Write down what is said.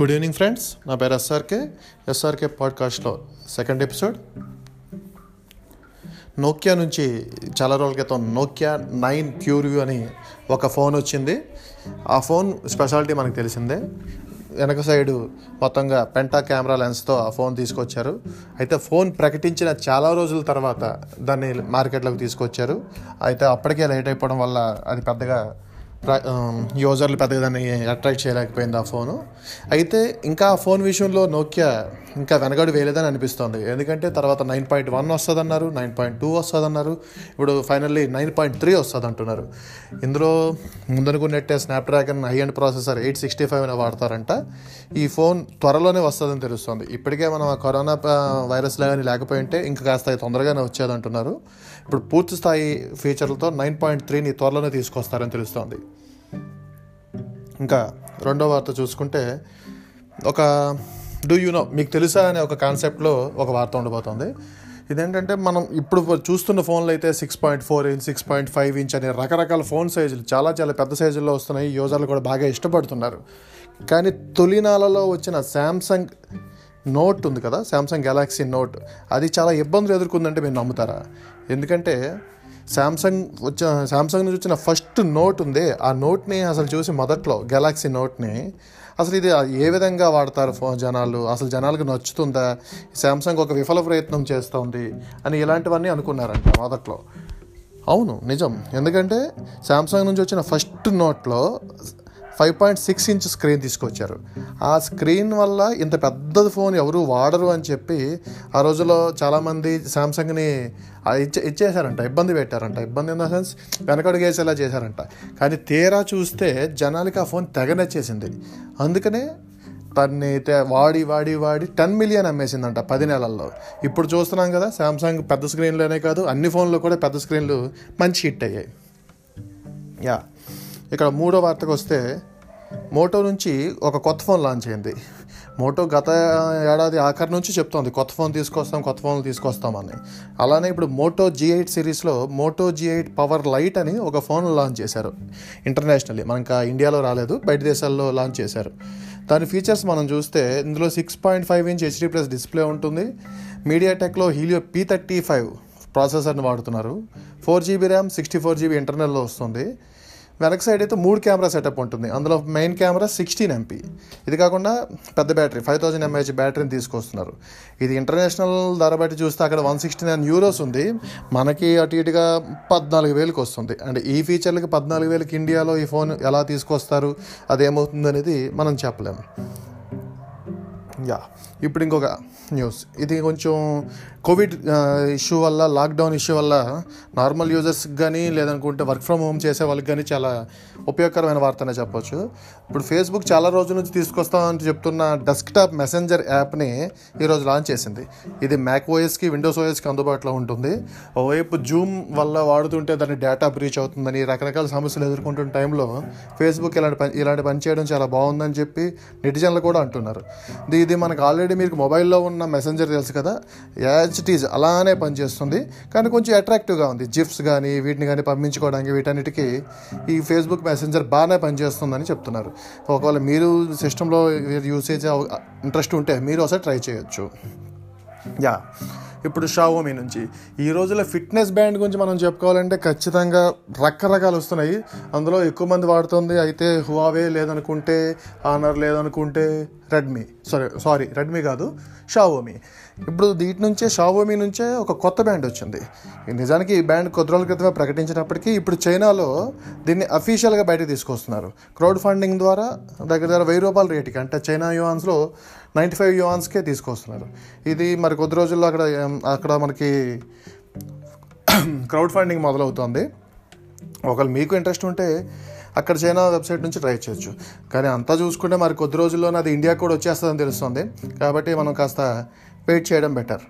Good evening friends, నా పేరు SRK పాడ్కాస్ట్లో సెకండ్ ఎపిసోడ్. నోకియా నుంచి చాలా రోజుల క్రితం నోకియా 9 PureView అని ఒక ఫోన్ వచ్చింది. ఆ ఫోన్ స్పెషాలిటీ మనకు తెలిసిందే, వెనక సైడు మొత్తంగా పెంటా కెమెరా లెన్స్తో ఆ ఫోన్ తీసుకొచ్చారు. అయితే ఫోన్ ప్రకటించిన చాలా రోజుల తర్వాత దాన్ని మార్కెట్లోకి తీసుకొచ్చారు. అయితే అప్పటికే లేట్ అయిపోవడం వల్ల అది పెద్దగా యూజర్లు పెద్దగా దాన్ని అట్రాక్ట్ చేయలేకపోయింది ఆ ఫోను. అయితే ఇంకా ఆ ఫోన్ విషయంలో నోకియా ఇంకా వెనకడు వేయలేదని అనిపిస్తుంది. ఎందుకంటే తర్వాత 9.1 వస్తుందన్నారు, 9.2 వస్తుందన్నారు, ఇప్పుడు ఫైనల్లీ 9.3 వస్తుంది అంటున్నారు. ఇందులో ముందనుకున్నట్టే స్నాప్డ్రాగన్ హై అండ్ ప్రాసెసర్ 865 వాడతారంట. ఈ ఫోన్ త్వరలోనే వస్తుందని తెలుస్తుంది. ఇప్పటికే మనం కరోనా వైరస్ లాగానే లేకపోయింటే ఇంకా కాస్త తొందరగానే వచ్చేదంటున్నారు. ఇప్పుడు పూర్తి స్థాయి ఫీచర్లతో 9.3ని త్వరలోనే తీసుకొస్తారని తెలుస్తుంది. ఇంకా రెండో వార్త చూసుకుంటే, ఒక డూ యూ నో, మీకు తెలుసా అనే ఒక కాన్సెప్ట్లో ఒక వార్త ఉండబోతుంది. ఇదేంటంటే మనం ఇప్పుడు చూస్తున్న ఫోన్లు అయితే 6.4 ఇంచ్, 6.5 ఇంచ్ అనే రకరకాల ఫోన్ సైజులు చాలా పెద్ద సైజుల్లో వస్తున్నాయి. యూజర్లు కూడా బాగా ఇష్టపడుతున్నారు. కానీ తొలినాలలో వచ్చిన శాంసంగ్ నోట్ ఉంది కదా, శాంసంగ్ గెలాక్సీ నోట్, అది చాలా ఇబ్బందులు ఎదుర్కొందంటే మీరు నమ్ముతారా? ఎందుకంటే శాంసంగ్ నుంచి వచ్చిన ఫస్ట్ నోట్ ఉంది, ఆ నోట్ని అసలు చూసి మొదట్లో గెలాక్సీ నోట్ని అసలు ఇది ఏ విధంగా వాడతారు జనాలు, అసలు జనాలకు నచ్చుతుందా, శాంసంగ్ ఒక విఫల ప్రయత్నం చేస్తుంది అని ఇలాంటివన్నీ అనుకున్నారంట మొదట్లో. అవును నిజం. ఎందుకంటే శాంసంగ్ నుంచి వచ్చిన ఫస్ట్ నోట్లో 5.6 ఇంచ్ స్క్రీన్ తీసుకొచ్చారు. ఆ స్క్రీన్ వల్ల ఇంత పెద్ద ఫోన్ ఎవరు వాడరు అని చెప్పి ఆ రోజుల్లో చాలామంది శాంసంగ్ని ఇచ్చేసారంట, ఇబ్బంది పెట్టారంట. ఇబ్బంది ఇన్ ద సెన్స్ వెనకడుగేసేలా చేశారంట. కానీ తీరా చూస్తే జనాలకి ఆ ఫోన్ తెగ నచ్చేసింది. అందుకనే తనైతే వాడి 10 మిలియన్ అమ్మేసిందంట 10 నెలల్లో. ఇప్పుడు చూస్తున్నాం కదా, శాంసంగ్ పెద్ద స్క్రీన్లోనే కాదు అన్ని ఫోన్లు కూడా పెద్ద స్క్రీన్లు మంచి హిట్ అయ్యాయి. యా, ఇక్కడ మూడో వార్తకు వస్తే, మోటో నుంచి ఒక కొత్త ఫోన్ లాంచ్ అయింది. మోటో గత ఏడాది ఆఖరి నుంచి చెప్తోంది కొత్త ఫోన్లు తీసుకొస్తామని. అలానే ఇప్పుడు మోటో G8 సిరీస్లో మోటో G8 పవర్ లైట్ అని ఒక ఫోన్ లాంచ్ చేశారు ఇంటర్నేషనల్లీ. మనకు ఇండియాలో రాలేదు, బయట దేశాల్లో లాంచ్ చేశారు. దాని ఫీచర్స్ మనం చూస్తే ఇందులో 6.5 ఇంచ్ HD+ డిస్ప్లే ఉంటుంది. మీడియాటెక్లో హీలియో P35 ప్రాసెసర్ని వాడుతున్నారు. 4GB RAM, 64GB ఇంటర్నల్లో వస్తుంది. వెనక సైడ్ అయితే 3 కెమెరా సెటప్ ఉంటుంది. అందులో మెయిన్ కెమెరా 16 MP. ఇది కాకుండా పెద్ద బ్యాటరీ 5000 mAh బ్యాటరీని తీసుకొస్తున్నారు. ఇది ఇంటర్నేషనల్ ధర బట్టి చూస్తే అక్కడ €169 ఉంది, మనకి అటు ఇటుగా 14,000కి వస్తుంది. అంటే ఈ ఫీచర్లకి 14,000కి ఇండియాలో ఈ ఫోన్ ఎలా తీసుకొస్తారు, అదేమవుతుందనేది మనం చెప్పలేము. యా, ఇప్పుడు ఇంకొక న్యూస్. ఇది కొంచెం కోవిడ్ ఇష్యూ వల్ల, లాక్డౌన్ ఇష్యూ వల్ల నార్మల్ యూజర్స్కి కానీ లేదనుకుంటే వర్క్ ఫ్రమ్ హోమ్ చేసే వాళ్ళకి కానీ చాలా ఉపయోగకరమైన వార్తనే చెప్పొచ్చు. ఇప్పుడు ఫేస్బుక్ చాలా రోజుల నుంచి తీసుకొస్తామని చెప్తున్న డెస్క్టాప్ మెసెంజర్ యాప్ని ఈరోజు లాంచ్ చేసింది. ఇది మ్యాక్ఓఎస్కి, విండోస్ఓఎస్కి అందుబాటులో ఉంటుంది. ఓవైపు జూమ్ వల్ల వాడుతుంటే దాన్ని డేటా బ్రీచ్ అవుతుందని రకరకాల సమస్యలు ఎదుర్కొంటున్న టైంలో ఫేస్బుక్ ఇలాంటి పని చేయడం చాలా బాగుందని చెప్పి నెటిజన్లు కూడా అంటున్నారు. ఇది మనకు ఆల్రెడీ మీకు మొబైల్లో ఉన్న మెసెంజర్ తెలుసు కదా, యాజ్ ఇట్ ఈజ్ అలానే పనిచేస్తుంది. కానీ కొంచెం అట్రాక్టివ్గా ఉంది. జిఫ్స్ కానీ వీటిని కానీ పంపించుకోవడానికి వీటన్నిటికీ ఈ ఫేస్బుక్ మెసెంజర్ బాగానే పనిచేస్తుందని చెప్తున్నారు. ఒకవేళ మీరు సిస్టంలో యూసేజ్ ఇంట్రెస్ట్ ఉంటే మీరు ఒకసారి ట్రై చేయొచ్చు. యా, ఇప్పుడు షావోమీ నుంచి ఈ రోజుల్లో ఫిట్నెస్ బ్యాండ్ గురించి మనం చెప్పుకోవాలంటే ఖచ్చితంగా రకరకాలు వస్తున్నాయి. అందులో ఎక్కువ మంది వాడుతుంది అయితే హువావే, లేదనుకుంటే ఆనర్, లేదనుకుంటే షావోమీ. ఇప్పుడు షావోమీ నుంచే ఒక కొత్త బ్యాండ్ వచ్చింది. నిజానికి ఈ బ్యాండ్ కొద్ది రోజుల క్రితమే ప్రకటించినప్పటికీ ఇప్పుడు చైనాలో దీన్ని అఫీషియల్గా బయటకు తీసుకొస్తున్నారు. క్రౌడ్ ఫండింగ్ ద్వారా దగ్గర ₹1000 రేటుకి, అంటే చైనా యువాన్స్లో $95కే తీసుకొస్తున్నారు. ఇది మరి కొద్ది రోజుల్లో అక్కడ మనకి క్రౌడ్ ఫండింగ్ మొదలవుతుంది. ఒకవేళ మీకు ఇంట్రెస్ట్ ఉంటే అక్కడ చైనా వెబ్సైట్ నుంచి ట్రై చేయొచ్చు. కానీ అంతా చూసుకుంటే మరి కొద్ది రోజుల్లోనే అది ఇండియా కూడా వచ్చేస్తుందని తెలుస్తుంది. కాబట్టి మనం కాస్త వెయిట్ చేయడం బెటర్.